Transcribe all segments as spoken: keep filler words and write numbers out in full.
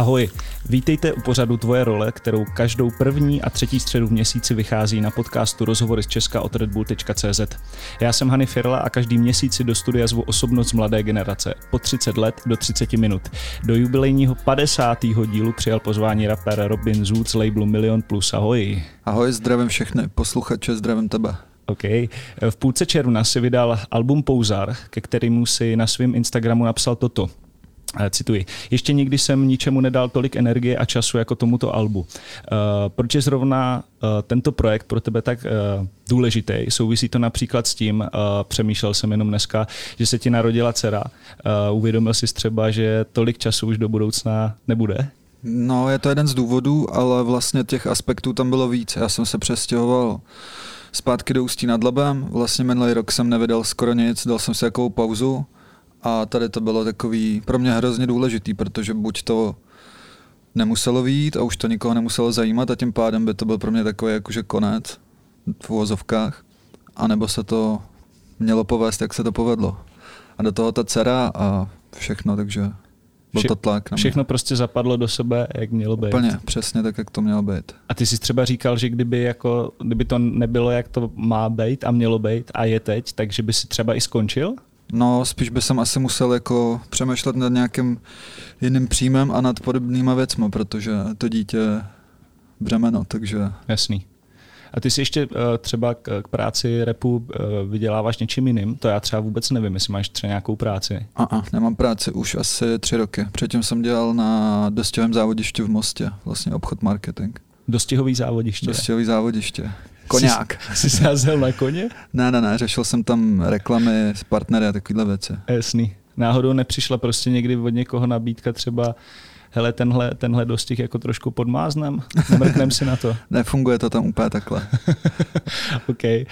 Ahoj, vítejte u pořadu Tvoje role, kterou každou první a třetí středu v měsíci vychází na podcastu Rozhovory z Česka od Redbull tečka cé zet. Já jsem Hany Firla a každý měsíc si do studia zvu osobnost mladé generace, po třicet let do třicet minut. Do jubilejního padesátého dílu přijal pozvání rapper Robin Zůc z labelu Milion Plus. Ahoj. Ahoj, zdravím všechny posluchače, zdravím tebe. Okay. V půlce června si vydal album Pouzar, ke kterému si na svém Instagramu napsal toto. Cituji. Ještě nikdy jsem ničemu nedal tolik energie a času jako tomuto albu. Uh, proč je zrovna uh, tento projekt pro tebe tak uh, důležitý? Souvisí to například s tím, uh, přemýšlel jsem jenom dneska, že se ti narodila dcera. Uh, uvědomil jsi třeba, že tolik času už do budoucna nebude? No, je to jeden z důvodů, ale vlastně těch aspektů tam bylo víc. Já jsem se přestěhoval zpátky do Ústí nad Labem. Vlastně minulý rok jsem nevydal skoro nic, dal jsem si takovou pauzu. A tady to bylo takový pro mě hrozně důležitý, protože buď to nemuselo vyjít a už to nikoho nemuselo zajímat a tím pádem by to byl pro mě takový jakože konec v uvozovkách, anebo se to mělo povést, jak se to povedlo. A do toho ta dcera a všechno, takže byl to tlak na mě. Všechno prostě zapadlo do sebe, jak mělo být. Úplně, přesně tak, jak to mělo být. A ty jsi třeba říkal, že kdyby, jako, kdyby to nebylo, jak to má být a mělo být a je teď, takže by si třeba i skončil? No, spíš by jsem asi musel jako přemýšlet nad nějakým jiným příjmem a nad podobnýma věcma, protože to dítě břemeno, takže... Jasný. A ty si ještě uh, třeba k, k práci rapu uh, vyděláváš něčím jiným? To já třeba vůbec nevím, jestli máš třeba nějakou práci. A nemám práci už asi tři roky. Předtím jsem dělal na dostihovém závodišti v Mostě, vlastně obchod marketing. Dostihový závodiště? Dostihový závodiště. Koňák. Jsi se házel na koně? Ne, ne, ne, řešil jsem tam reklamy s partnery a takovýhle věci. Jasný. Náhodou nepřišla prostě někdy od někoho nabídka třeba, hele, tenhle, tenhle dostih jako trošku podmáznám, nemrknem si na to. Nefunguje to tam úplně takhle. OK. Uh,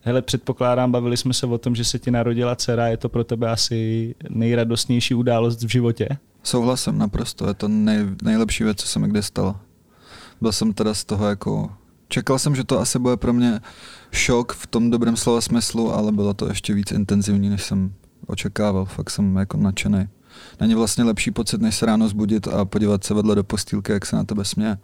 hele, předpokládám, bavili jsme se o tom, že se ti narodila dcera, je to pro tebe asi nejradostnější událost v životě? Souhlasím naprosto, je to nej, nejlepší věc, co se mi kdy stalo. Byl jsem teda z toho jako... Čekal jsem, že to asi bude pro mě šok v tom dobrém slova smyslu, ale bylo to ještě víc intenzivní, než jsem očekával. Fakt jsem jako nadšený. Není vlastně lepší pocit, než se ráno zbudit a podívat se vedle do postýlky, jak se na tebe směje.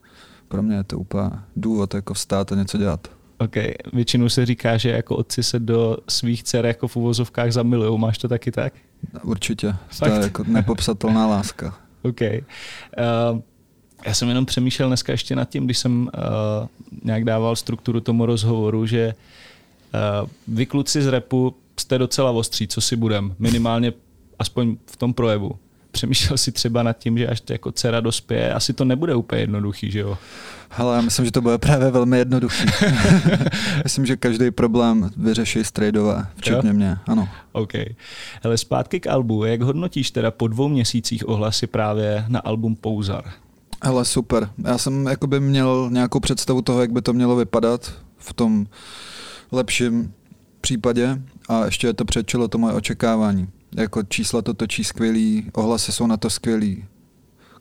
Pro mě je to úplně důvod, jako vstát a něco dělat. OK, většinou se říká, že jako otci se do svých dcer jako v uvozovkách zamilujou. Máš to taky tak? Určitě. Fakt? To je jako nepopsatelná láska. OK. Uh... Já jsem jenom přemýšlel dneska ještě nad tím, když jsem uh, nějak dával strukturu tomu rozhovoru, že uh, vy kluci z rapu jste docela ostří, co si budem, minimálně aspoň v tom projevu. Přemýšlel si třeba nad tím, že až to jako dcera dospěje, asi to nebude úplně jednoduchý, že jo? Hele, já myslím, že to bude právě velmi jednoduchý. Myslím, že každý problém vyřeší strejdové, včetně jo? mě, ano. OK. Hele, zpátky k albu, jak hodnotíš teda po dvou měsících ohlasy právě na album Pouzar? Hele, super. Já jsem jakoby měl nějakou představu toho, jak by to mělo vypadat v tom lepším případě a ještě to předčilo to moje očekávání. Jako čísla to točí skvělý, ohlasy jsou na to skvělý.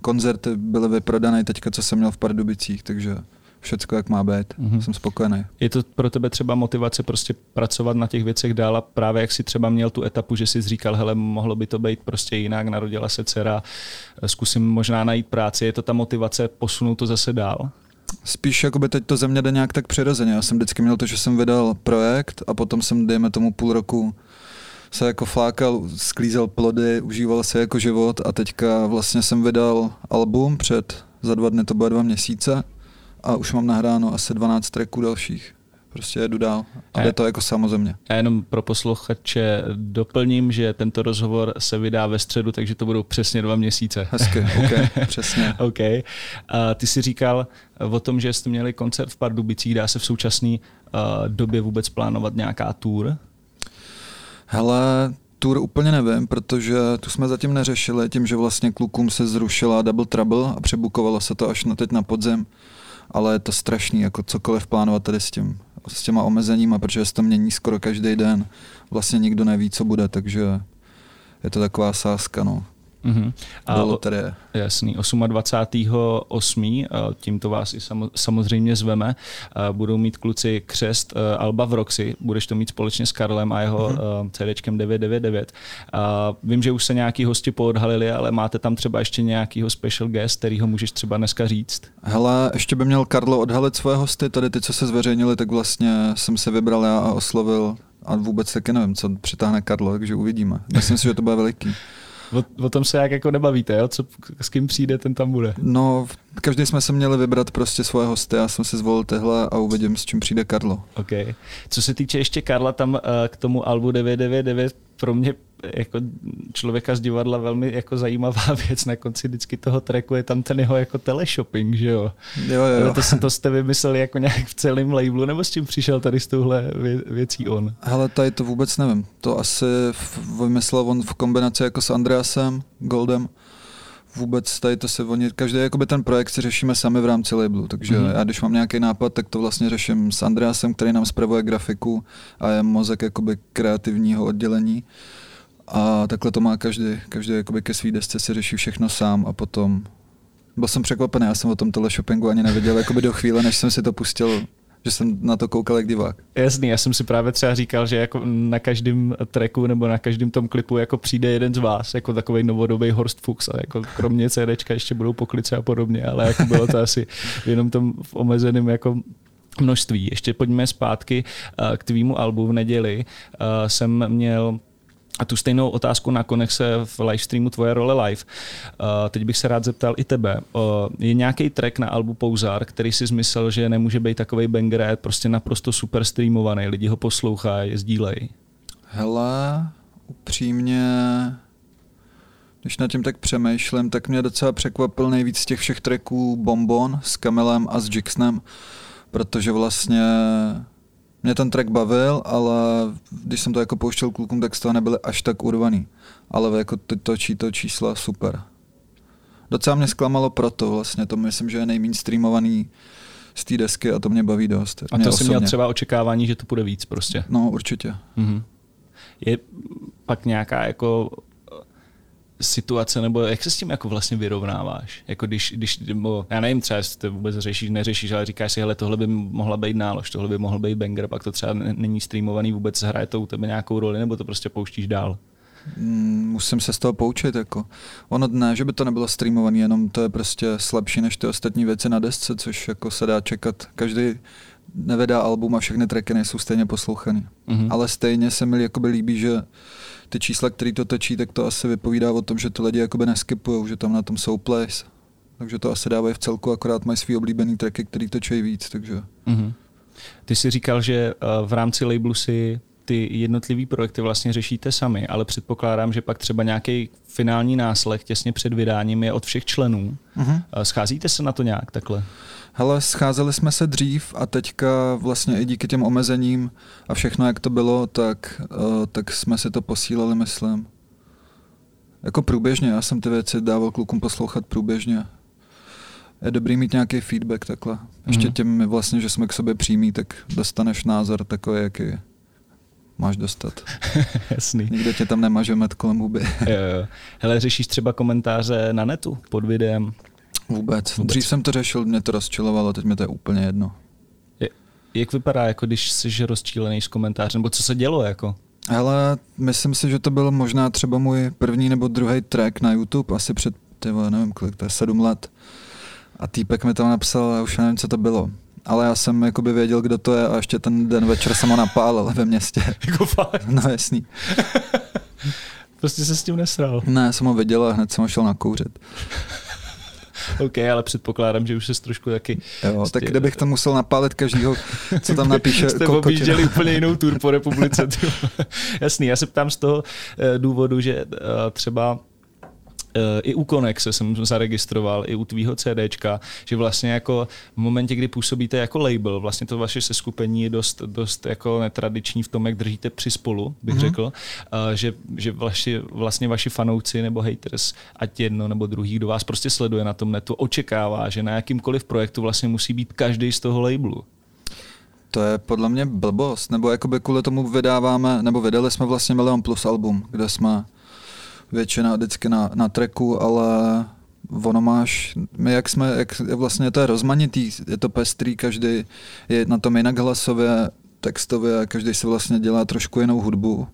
Koncerty byly vyprodané teďka, co jsem měl v Pardubicích, takže všecko, jak má být. Mm-hmm. Jsem spokojený. Je to pro tebe třeba motivace prostě pracovat na těch věcech dál a právě jak jsi třeba měl tu etapu, že jsi říkal, hele, mohlo by to být prostě jinak, narodila se dcera, zkusím možná najít práci. Je to ta motivace posunout to zase dál? Spíš jakoby teď to ze mě jde nějak tak přirozeně. Já jsem vždycky měl to, že jsem vydal projekt a potom jsem, dejme tomu půl roku, se jako flákal, sklízel plody, užíval se jako život a teďka vlastně jsem vydal album před, za dva dny to bude dva měsíce. A už mám nahráno asi dvanáct tracků dalších. Prostě jedu dál. A jde to jako samozřejmě. Já jenom pro posluchače doplním, že tento rozhovor se vydá ve středu, takže to budou přesně dva měsíce. Hezky, OK, přesně. OK. A ty jsi říkal o tom, že jste měli koncert v Pardubicích. Dá se v současné době vůbec plánovat nějaká tour? Hele, tour úplně nevím, protože tu jsme zatím neřešili tím, že vlastně klukům se zrušila Double Trouble a přebukovalo se to až na teď na podzim. Ale je to strašný, jako cokoliv plánovat tady s, tím, s těma omezeníma, protože se to mění skoro každý den. Vlastně nikdo neví, co bude, takže je to taková sázka. No. Mm-hmm. A loterie. Jasný, dvacátého osmého osmého tímto vás i samozřejmě zveme. Budou mít kluci křest alba v Vroxy, budeš to mít společně s Karlem a jeho mm-hmm. CDčkem devět set devadesát devět. Vím, že už se nějaký hosti poodhalili, ale máte tam třeba ještě nějakýho special guest, kterýho můžeš třeba dneska říct? Hele, ještě by měl Karlo odhalit svoje hosty, tady ty, co se zveřejnili, tak vlastně jsem se vybral já a oslovil a vůbec taky nevím, co přitáhne Karlo, takže uvidíme. Myslím si, že to bude veliký. O, o tom se jak jako nebavíte, jo? Co, s kým přijde, ten tam bude. No, každý jsme se měli vybrat prostě svoje hosty, já jsem si zvolil tyhle a uvidím, s čím přijde Karlo. Okay. Co se týče ještě Karla, tam k tomu albu devět set devadesát devět pro mě jako člověka z divadla velmi jako zajímavá věc, na konci vždycky toho tracku je tam ten jeho jako teleshopping, že jo? Jo, jo, jo. To, to jste vymysleli jako nějak v celém labelu, nebo s čím přišel tady s touhle věcí on? Hele, tady to vůbec nevím. To asi vymyslel on v kombinaci jako s Andreasem Goldem. Vůbec tady to se oni, každý jakoby ten projekt si řešíme sami v rámci labelu, takže mm-hmm. já když mám nějaký nápad, tak to vlastně řeším s Andreasem, který nám spravuje grafiku a je mozek jakoby kreativního oddělení. A takhle to má každý, každý jakoby ke svý desce si řeší všechno sám a potom byl jsem překvapený, já jsem o tom teleshoppingu ani nevěděl jakoby do chvíle, než jsem si to pustil, že jsem na to koukal jak divák. Jasný, já jsem si právě třeba říkal, že jako na každém tracku nebo na každém tom klipu jako přijde jeden z vás, jako takovej novodobý Horst Fuchs a jako kromě CDčka ještě budou poklice a podobně, ale jako bylo to asi jenom tom v omezeném jako množství. Ještě pojďme zpátky k tvýmu albu. V neděli jsem měl a tu stejnou otázku na Konexe v livestreamu Tvoje role live. Uh, teď bych se rád zeptal i tebe. Uh, je nějaký track na albu Pouzar, který si myslel, že nemůže být takovej banger, je prostě naprosto super streamovaný, lidi ho poslouchají, sdílejí? Hele, upřímně, když nad tím tak přemýšlím, tak mě docela překvapil nejvíc z těch všech tracků Bonbon s Kamelem a s Jixnem, protože vlastně mě ten track bavil, ale když jsem to jako pouštěl klukům, tak z toho nebyly až tak urvaný. Ale jako točí to čísla super. Docela mě zklamalo proto vlastně, to myslím, že je nejméně streamovaný z té desky a to mě baví dost. A to jsi měl třeba očekávání, že to bude víc prostě? No určitě. Mhm. Je pak nějaká jako situace, nebo jak se s tím jako vlastně vyrovnáváš? Jako když, když nebo, já nevím, třeba jestli to vůbec řešíš, neřešíš, ale říkáš si, hele, tohle by mohla být nálož, tohle by mohl být banger, pak to třeba není streamovaný, vůbec hraje to u tebe nějakou roli, nebo to prostě pouštíš dál? Mm, musím se z toho poučit, jako. Ono ne, že by to nebylo streamovaný, jenom to je prostě slabší než ty ostatní věci na desce, což jako se dá čekat. Každý nevydá album a všechny tracky nejsou stejně poslouchané. Mm-hmm. Ale stejně se mi jakoby líbí, že ty čísla, které to točí, tak to asi vypovídá o tom, že ty lidi jakoby neskipujou, že tam na tom jsou plays. Takže to asi dávají v celku, akorát mají svý oblíbený tracky, který točí víc. Takže. Mm-hmm. Ty jsi říkal, že v rámci labelu si ty jednotlivý projekty vlastně řešíte sami, ale předpokládám, že pak třeba nějaký finální náslech těsně před vydáním je od všech členů. Mm-hmm. Scházíte se na to nějak takhle? Hele, scházeli jsme se dřív a teďka vlastně i díky těm omezením a všechno, jak to bylo, tak, uh, tak jsme si to posílali, myslím. Jako průběžně, já jsem ty věci dával klukům poslouchat průběžně. Je dobrý mít nějaký feedback takhle. Ještě mm-hmm. tím vlastně, že jsme k sobě přímí, tak dostaneš názor takový, jaký máš dostat. Jasný. Nikdo tě tam nemažeme kolem huby. Jo, jo. Hele, řešíš třeba komentáře na netu pod videem? Vůbec. Vůbec. Dřív jsem to řešil, mě to rozčilovalo, teď mě to je úplně jedno. Je, jak vypadá, jako když jsi rozčílený z komentáře, nebo co se dělo? Jako? Hele, myslím si, že to byl možná třeba můj první nebo druhý track na YouTube, asi před, tyvo, nevím kolik, to je sedm let. A týpek mi tam napsal, já už nevím, co to bylo. Ale já jsem jakoby věděl, kdo to je a ještě ten den večer jsem ho napálil ve městě. Jako fakt? No jasný. Prostě se s tím nesral. Ne, jsem ho viděl a hned jsem ho šel nakouřit. OK, ale předpokládám, že už se trošku taky... Jo, tak kde bych tam musel napálit každýho, co tam napíše. Jste objížděli úplně jinou tour po republice. Jasný, já se ptám z toho důvodu, že třeba i u Konexe jsem zaregistroval, i u tvýho CDčka, že vlastně jako v momentě, kdy působíte jako label, vlastně to vaše seskupení je dost, dost jako netradiční v tom, jak držíte při spolu, bych mm-hmm. řekl, že, že vlastně, vlastně vaši fanouci nebo haters, ať jedno nebo druhý, kdo vás prostě sleduje na tom netu, očekává, že na jakýmkoliv projektu vlastně musí být každý z toho labelu. To je podle mě blbost, nebo jakoby kvůli tomu vydáváme, nebo vydali jsme vlastně Milion Plus album, kde jsme většina vždycky na, na tracku, ale ono máš, my jak jsme, jak vlastně to je rozmanitý, je to pestrý, každý je na tom jinak hlasově, textově, každý si vlastně dělá trošku jinou hudbu.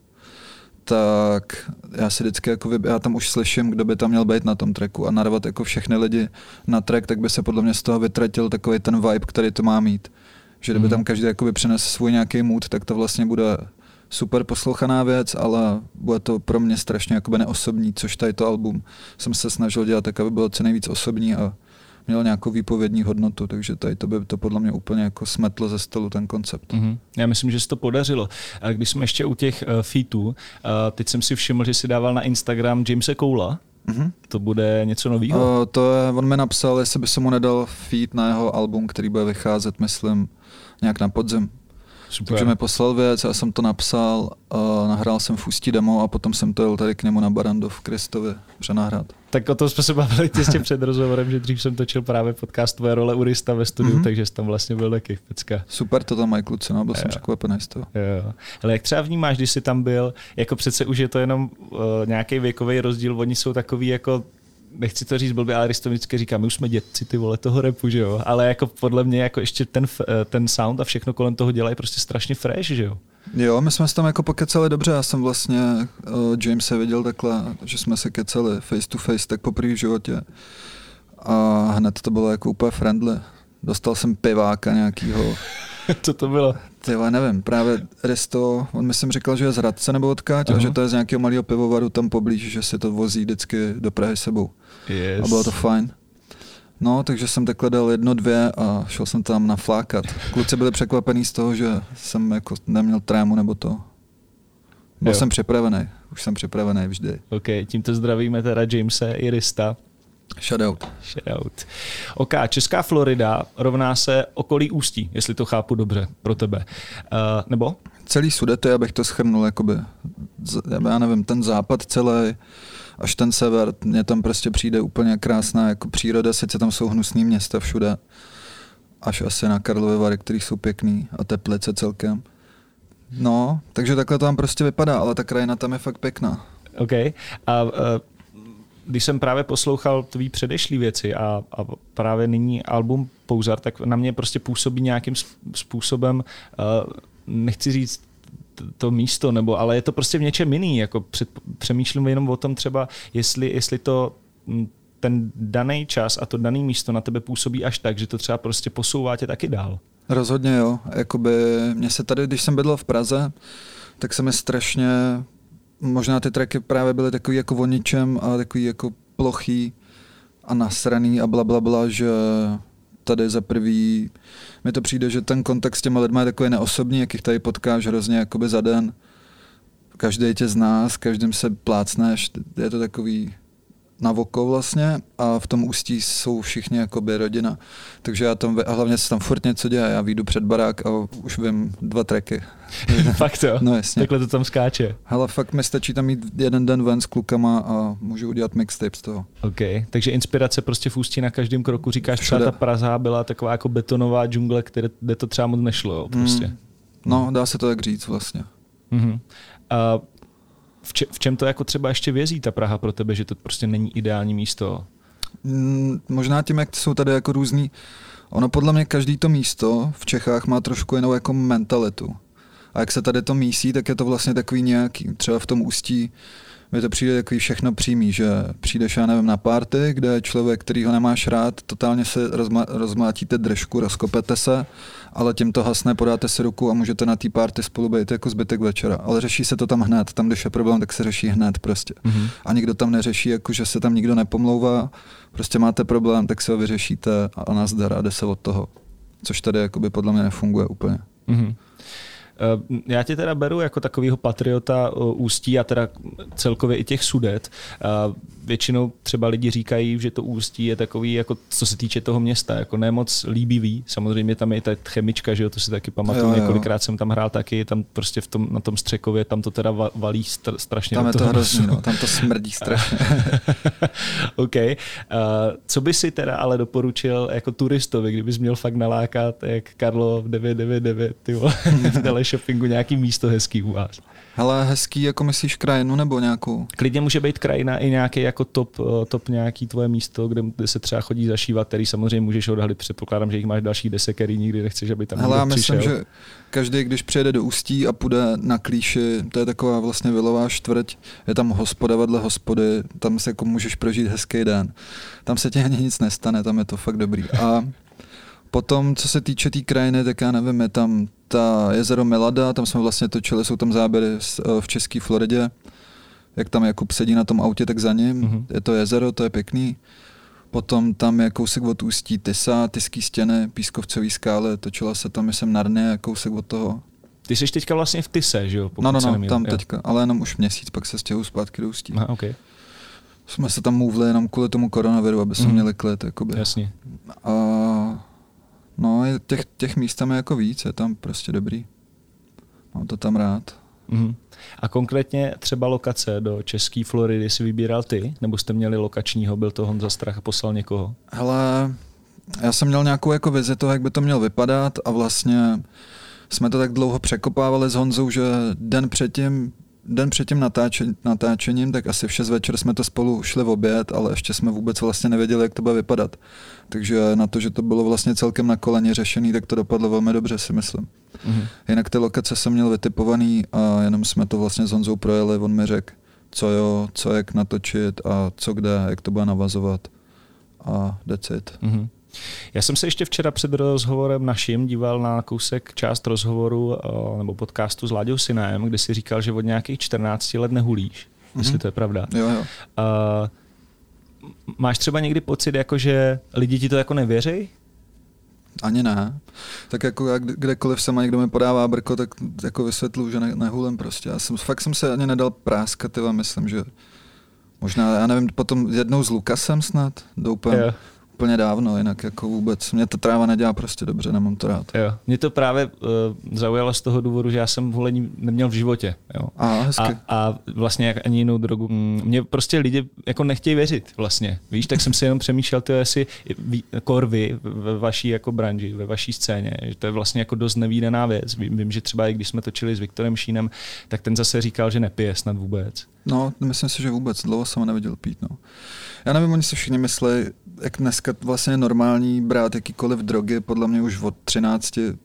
Tak já si vždycky jako vy, já tam už slyším, kdo by tam měl být na tom tracku a narvat jako všechny lidi na track, tak by se podle mě z toho vytratil takový ten vibe, který to má mít. Že kdyby mm-hmm. tam každý jakoby přinesl svůj nějaký mood, tak to vlastně bude super poslouchaná věc, ale bude to pro mě strašně jakoby neosobní, což tady to album jsem se snažil dělat tak, aby bylo co nejvíc osobní a mělo nějakou výpovědní hodnotu, takže tady to by to podle mě úplně jako smetlo ze stolu ten koncept. Mm-hmm. Já myslím, že se to podařilo. A když jsme ještě u těch uh, featů, uh, teď jsem si všiml, že si dával na Instagram Jamese Koula. Mm-hmm. To bude něco nového? Uh, to je, on mi napsal, jestli by se mu nedal feat na jeho album, který bude vycházet, myslím, nějak na podzim. Super. Takže mi poslal věc, já jsem to napsal, uh, nahrál jsem v Ústí demo a potom jsem to jel tady k němu na Barandov v Krystově přenahrát. Tak o tom jsme se bavili těsně před rozhovorem, že dřív jsem točil právě podcast Tvoje role u Rysta ve studiu, mm-hmm. takže jsi tam vlastně byl taky pecka. Super to tam mají kluci, no, byl jo. jsem překvapený z toho. Jo. Ale jak třeba vnímáš, když jsi tam byl, jako přece už je to jenom uh, nějaký věkový rozdíl, oni jsou takový jako, nechci to říct blbě, ale Rysta vždycky říká, my už jsme dětci ty vole toho rapu, že jo, ale jako podle mě jako ještě ten, ten sound a všechno kolem toho dělají prostě strašně fresh, že jo. Jo, my jsme se tam jako pokecali dobře, já jsem vlastně uh, Jamese viděl takhle, že jsme se kecali face to face tak poprvé v životě a hned to bylo jako úplně friendly. Dostal jsem piváka nějakýho. Co to bylo? Tyhle, nevím, právě Risto, on myslím říkal, že je z Hradce nebo odkáď, uh-huh. a že to je z nějakého malého pivovaru tam poblíž, že si to vozí vždycky do Prahy sebou. Yes. A bylo to fajn. No, takže jsem takhle dal jedno, dvě a šel jsem tam naflákat. Kluci byli překvapený z toho, že jsem jako neměl trému nebo to. Byl jo. jsem připravený, už jsem připravený vždy. Ok, tímto zdravíme teda Jamese i Rista. Shoutout. Shoutout. OK, Česká Florida rovná se okolí Ústí, jestli to chápu dobře pro tebe. Uh, nebo? Celý Sudety, abych to shrnul, jakoby, já nevím, ten západ celý, až ten sever, mně tam prostě přijde úplně krásná jako příroda, sice tam jsou hnusný města všude, až asi na Karlovy Vary, který jsou pěkný a Teplice celkem. No, takže takhle to tam prostě vypadá, ale ta krajina tam je fakt pěkná. OK. A uh, uh... Když jsem právě poslouchal tvý předešlý věci a, a právě nyní album Pouzar, tak na mě prostě působí nějakým způsobem, uh, nechci říct t- to místo, nebo, ale je to prostě v něčem jiný. Jako před, přemýšlím jenom o tom třeba, jestli, jestli to ten daný čas a to daný místo na tebe působí až tak, že to třeba prostě posouvá tě taky dál. Rozhodně jo. Jakoby mě se tady, když jsem bydlel v Praze, tak se mi strašně... Možná ty tracky právě byly takový jako o ničem a takový jako plochý a nasraný a blablabla, bla, bla, že tady za prvý mi to přijde, že ten kontakt s těma lidma je takový neosobní, jakých tady potkáš hrozně jakoby za den. Každý tě zná, s každým se plácneš, je to takový na voko vlastně a v tom Ústí jsou všichni jakoby rodina. Takže já tam, a hlavně se tam furt něco děje, já vyjdu před barák a už vím dva tracky. Fakt to? No jasně. Takhle to tam skáče. Hele, fakt mi stačí tam jít jeden den ven s klukama a můžu udělat mixtape z toho. OK, takže inspirace prostě v Ústí na každém kroku. Říkáš, že ta Praha byla taková jako betonová džungle, kde, kde to třeba moc nešlo, jo, prostě. Mm. No, dá se to tak říct vlastně. Mm-hmm. A v, če- v čem to jako třeba ještě vězí ta Praha pro tebe, že to prostě není ideální místo? Mm, možná tím, jak jsou tady jako různý, ono podle mě každý to místo v Čechách má trošku jinou jako mentalitu. A jak se tady to mísí, tak je to vlastně takový nějaký, třeba v tom Ústí mi to přijde takový všechno přímý, že přijdeš, já nevím, na party, kde je člověk, který ho nemáš rád, totálně se rozma- rozmlátíte držku, rozkopete se, ale tím to hasne, podáte si ruku a můžete na té party spolu být jako zbytek večera. Ale řeší se to tam hned, tam když je problém, tak se řeší hned prostě. Mm-hmm. A nikdo tam neřeší, jako že se tam nikdo nepomlouvá, prostě máte problém, tak se ho vyřešíte a nazdar a jde se od toho. Což tady jakoby podle mě nefunguje úplně. Mm-hmm. Já tě teda beru jako takovýho patriota Ústí a teda celkově i těch Sudet. Většinou třeba lidi říkají, že to Ústí je takový, jako co se týče toho města, jako nemoc líbivý. Samozřejmě tam je i ta chemička, že jo, to si taky pamatuju, jo, jo. Několikrát jsem tam hrál taky, tam prostě v tom, na tom Střekově, tam to teda valí str- strašně. Tam je to hrozný, no, tam to smrdí strašně. OK. Co by si teda ale doporučil jako turistovi, kdybys měl fakt nalákat, jak Karlo devět set devadesát devět, ty vole, shoppingu nějaký místo hezký u vás? Hele, hezký, jako myslíš krajinu nebo nějakou? Klidně může být krajina i nějaký jako top, top nějaký tvoje místo, kde, kde se třeba chodí zašívat, který samozřejmě můžeš odhalit. Předpokládám, že jich máš další deset, který nikdy nechceš, aby tam Hele, někdo přišel. Hele, myslím, že každý, když přijede do Ústí a půjde na Klíši, to je taková vlastně vilová čtvrť, je tam hospoda vedle hospody, tam se jako můžeš prožít hezký den. Tam se ti ani nic nestane, tam je to fakt dobrý. A potom, co se týče té tý krajiny, tak já nevím, je tam ta jezero Milada, tam jsme vlastně točili, jsou tam záběry v České Floridě, jak tam Jakub sedí na tom autě, tak za ním, mm-hmm. je to jezero, to je pěkný. Potom tam je kousek od Ústí Tisa, Tiské stěny, Pískovcový skály, točila se tam, jsem Narnie, kousek od toho. Ty jsi teďka vlastně v Tise, že jo? Pokud no, no, no, tam jo. teďka, ale jenom už měsíc, pak se stěhuji zpátky do Ústí. Aha, okay. Jsme se tam mluvili jenom kvůli tomu koronaviru, aby jsme mm-hmm. měli klid, jakoby. Jasně. A no, těch, těch míst tam je jako víc, je tam prostě dobrý. Mám to tam rád. Mm-hmm. A konkrétně třeba lokace do České Floridy si vybíral ty? Nebo jste měli lokačního, byl to Honza Strach a poslal někoho? Hele, já jsem měl nějakou jako vizi toho, jak by to mělo vypadat a vlastně jsme to tak dlouho překopávali s Honzou, že den předtím, den předtím natáčen, natáčením, tak asi v šest večer jsme to spolu šli v oběd, ale ještě jsme vůbec vlastně nevěděli, jak to bude vypadat. Takže na to, že to bylo vlastně celkem na koleně řešený, tak to dopadlo velmi dobře, si myslím. Mm-hmm. Jinak ty lokace jsem měl vytipovaný a jenom jsme to vlastně s Honzou projeli, on mi řekl, co jo, co jak natočit a co kde, jak to bude navazovat a that's it. Mm-hmm. Já jsem se ještě včera před rozhovorem naším díval na kousek část rozhovoru nebo podcastu s Láďou Synem, kde si říkal, že od nějakých čtrnácti let nehulíš, mm-hmm. jestli to je pravda. Jo, jo. A máš třeba někdy pocit, jako, že lidi ti to jako nevěří? Ani ne. Tak jako já kdekoliv se má někdo mi podává brko, tak jako vysvětluju, že ne, nehulím prostě. Já jsem, fakt jsem se ani nedal práskat, a myslím, že možná, já nevím, potom jednou s Lukasem snad doupem. Jo. Úplně dávno, jinak jako vůbec. Mě ta tráva nedělá prostě dobře, nemám to rád. Jo. Mě to právě uh, zaujalo z toho důvodu, že já jsem hulení neměl v životě. Jo. A, hezky. A, a vlastně jak ani jinou drogu. Mě prostě lidi jako nechtějí věřit vlastně. Víš, tak jsem si jenom přemýšlel, to je asi korvy ve vaší jako branži, ve vaší scéně. Že to je vlastně jako dost nevídaná věc. Vím, že třeba i když jsme točili s Viktorem Šínem, tak ten zase říkal, že nepije snad vůbec. No, myslím si, že vůbec. Dlouho jsem ho neviděl pít. No. Já nevím, oni se všichni myslí, jak dneska vlastně je normální brát jakýkoliv drogy, podle mě už od třinácti,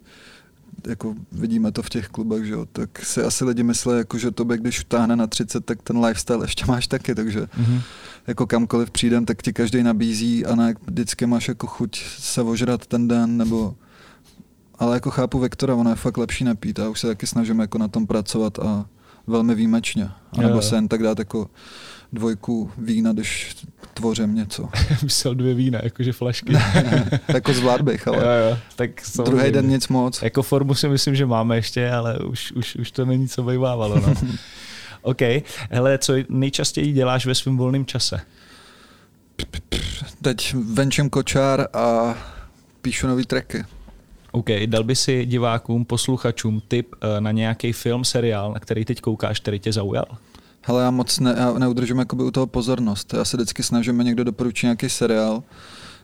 jako vidíme to v těch klubech, že jo, tak si asi lidi myslí, jako, že tobě, když vtáhne na třicet, tak ten lifestyle ještě máš taky, takže mm-hmm. jako kamkoliv přijdem, tak ti každý nabízí a ne, vždycky máš jako chuť se ožrat ten den, nebo ale jako chápu Viktora, ono je fakt lepší nepít a už se taky snažíme jako na tom pracovat a velmi výjimečně, anebo yeah. se jen tak dát jako dvojku vína, když tvořím něco. Myslel dvě vína, jakože flašky. Jako zvlád bych, ale jo, jo, tak druhý den nic moc. Jako formu si myslím, že máme ještě, ale už, už, už to není co bejvávalo. No. OK. Hele, co nejčastěji děláš ve svém volném čase? Teď venčím kočár a píšu nový tracky. OK, dal by si divákům, posluchačům tip na nějaký film, seriál, na který teď koukáš, který tě zaujal? Hele, já moc ne, já neudržím jakoby u toho pozornost. Já se vždycky snažím, mi někdo doporučí nějaký seriál.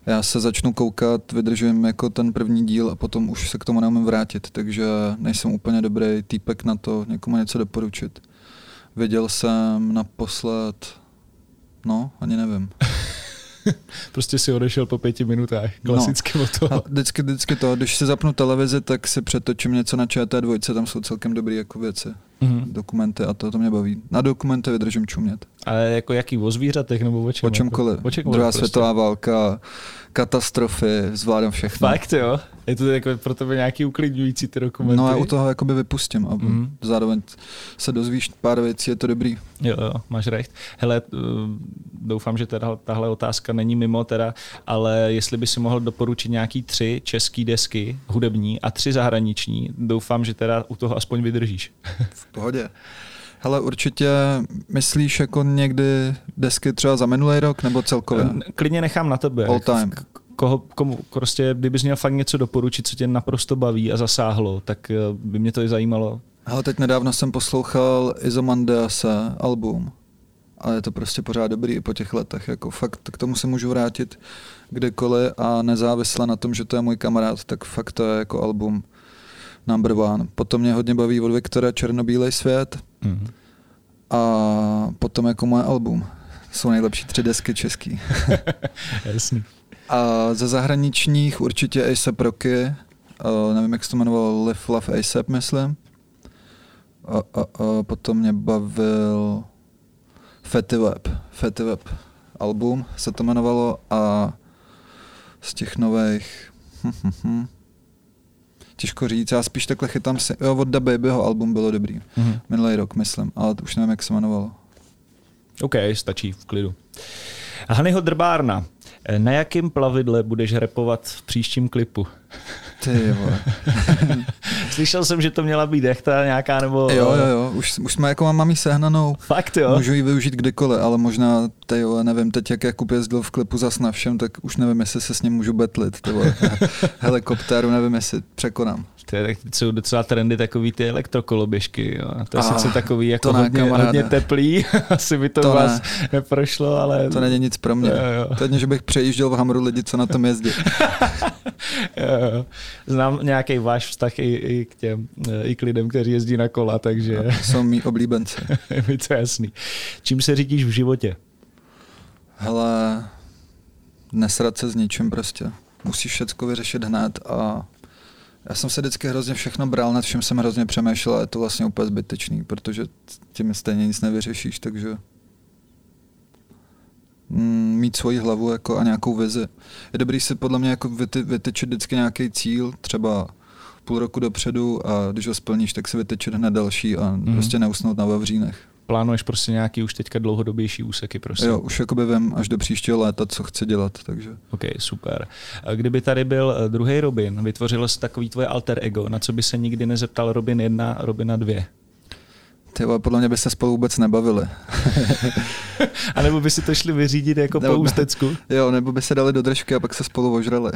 Já se začnu koukat, vydržím jako ten první díl a potom už se k tomu neumím vrátit. Takže nejsem úplně dobrý týpek na to, někomu něco doporučit. Viděl jsem naposled, no, ani nevím. Prostě si odešel po pěti minutách, klasicky no. Od toho. Vždycky, vždycky to, když si zapnu televizi, tak si přetočím něco na Č T dva, tam jsou celkem dobrý jako věci, mm-hmm. dokumenty a to, to mě baví. Na dokumenty vydržím čumět. Ale jako jaký, o zvířatech nebo o čem? O čemkoliv. O čemkoliv. Druhá prostě. Světová válka, katastrofy, zvládám všechno. Fakt jo? Je to jako pro tebe nějaký uklidňující ty dokumenty? No já u toho jakoby vypustím a mm-hmm. zároveň se dozvíš pár věcí, je to dobrý. Jo, jo, máš recht. Hele, doufám, že teda tahle otázka není mimo teda, ale jestli by si mohl doporučit nějaký tři český desky hudební a tři zahraniční, doufám, že teda u toho aspoň vydržíš. V pohodě. Hele, určitě myslíš jako někdy desky třeba za minulý rok nebo celkově? Klidně nechám na tebe. All time. Koho, komu, prostě, kdybys měl fakt něco doporučit, co tě naprosto baví a zasáhlo, tak by mě to i zajímalo. Hele, teď nedávno jsem poslouchal Izomandease album. A je to prostě pořád dobrý i po těch letech. Jako fakt k tomu se můžu vrátit kdekoliv a nezávisle na tom, že to je můj kamarád, tak fakt to je jako album. number one. Potom mě hodně baví od Viktora Černobílej svět mm. a potom jako moje album. Jsou nejlepší tři desky český. Jasný. A ze zahraničních určitě A$ej Rocky, uh, nevím, jak se to jmenovalo, Live, Love, A$ej, myslím. A, a, a potom mě bavil Fetty Wap. Fetty Wap album se to jmenovalo a z těch nových... Hm, hm, hm. Těžko říct, já spíš takhle chytám si... Jo, od The Babyho album bylo dobrý. Mm-hmm. Minulý rok, myslím, ale už nevím, jak se jmenovalo. OK, stačí, v klidu. Hanyho Drbárna. Na jakém plavidle budeš rapovat v příštím klipu? Ty vole. Slyšel jsem, že to měla být jachta nějaká nebo... Jo, jo, jo. Už, už jsme jako mám ji sehnanou. Fakt jo? Můžu ji využít kdykoliv, ale možná, ty vole, nevím, teď jak Jakub jezdil v klipu zas na všem, tak už nevím, jestli se s ním můžu betlit. Ty vole. Helikoptéru nevím, jestli překonám. Ty, tak jsou docela trendy takový ty elektrokoloběžky. Jo. To je ah, sice takový jako hodně, hodně teplý. Asi by to, to vás ne. neprošlo, ale... To není nic pro mě. To je, že bych přejížděl v Hamru lidi, co na tom jezdí. Znám nějaký váš vztah i, i, k těm, i k lidem, kteří jezdí na kola, takže... No, jsou mý oblíbenci. Je mi to jasný. Čím se řídíš v životě? Hele, nesrat se s ničím prostě. Musíš všecko vyřešit hned a... Já jsem se vždycky hrozně všechno bral, nad všem jsem hrozně přemýšlel a je to vlastně úplně zbytečný, protože tím stejně nic nevyřešíš, takže... mít svoji hlavu jako a nějakou vizi. Je dobrý si podle mě jako vyti, vytyčit vždycky nějaký cíl, třeba půl roku dopředu a když ho splníš, tak si vytyčit hned další a mm. prostě neusnout na vavřínech. Plánuješ prostě nějaký už teďka dlouhodobější úseky, prostě. Jo, už jakoby vím až do příštího léta, co chci dělat, takže. OK, super. Kdyby tady byl druhý Robin, vytvořilo se takový tvoje alter ego, na co by se nikdy nezeptal Robin jedna a Robina dvě? Ty vole, podle mě by se spolu vůbec nebavili. A nebo by si to šli vyřídit jako nebo, po Ústecku? Jo, nebo by se dali do držky a pak se spolu ožrali.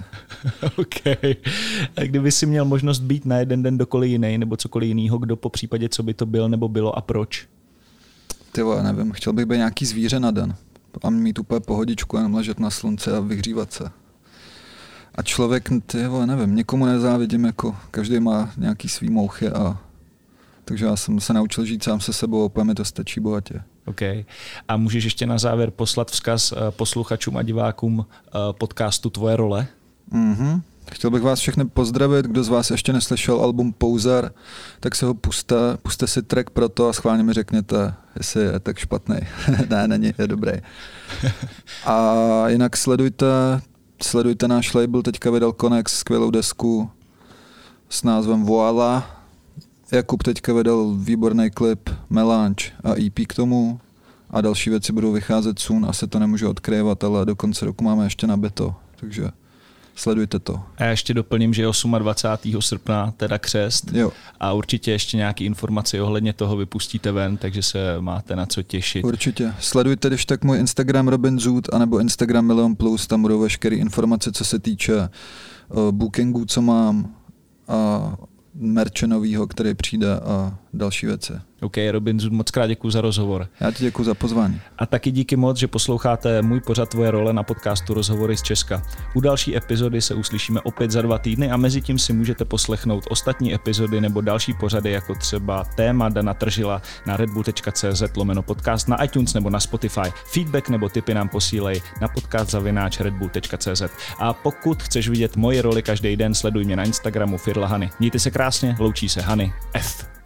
OK. A kdyby si měl možnost být na jeden den dokoli jiný nebo cokoliv jinýho, kdo po případě, co by to byl nebo bylo a proč? Ty vole, nevím, chtěl bych být nějaký zvíře na den a mít úplně pohodičku, jenom ležet na slunci a vyhřívat se. A člověk, ty vole, nevím, nikomu nezávidím, jako každý má nějaký svý mouchy a... Takže já jsem se naučil žít sám se sebou, opět mi to stačí bohatě. OK. A můžeš ještě na závěr poslat vzkaz posluchačům a divákům podcastu Tvoje role? Mm-hmm. Chtěl bych vás všechny pozdravit. Kdo z vás ještě neslyšel album Pouzar, tak se ho puste, puste si track pro to a schválně mi řekněte, jestli je tak špatný. Ne, není, je dobrý. A jinak sledujte, sledujte náš label, teďka vydal Konex skvělou desku s názvem Voala. Jakub teďka vedl výborný klip Melanch a é pé k tomu a další věci budou vycházet soon, asi to nemůžu odkryvat, ale do konce roku máme ještě nabito, takže sledujte to. A já ještě doplním, že je dvacátého osmého srpna, teda křest, jo. A určitě ještě nějaké informace ohledně toho vypustíte ven, takže se máte na co těšit. Určitě. Sledujte, když tak můj Instagram Robin Zůc, anebo Instagram Milion Plus, tam budou veškeré informace, co se týče uh, bookingů, co mám a merče novýho, který přijde a další věci. OK, Robin, moc krát děkuju za rozhovor. Já ti děkuju za pozvání. A taky díky moc, že posloucháte můj pořad Tvoje role na podcastu Rozhovory z Česka. U další epizody se uslyšíme opět za dva týdny a mezi tím si můžete poslechnout ostatní epizody nebo další pořady, jako třeba téma Dana Tržila na Redbull.cz lomeno podcast, na iTunes nebo na Spotify. Feedback nebo tipy nám posílej na podcast zavináč Redbull.cz. A pokud chceš vidět moje roli každý den, sleduj mě na Instagramu Firla Hany. Mějte se krásně, loučí se Hany F.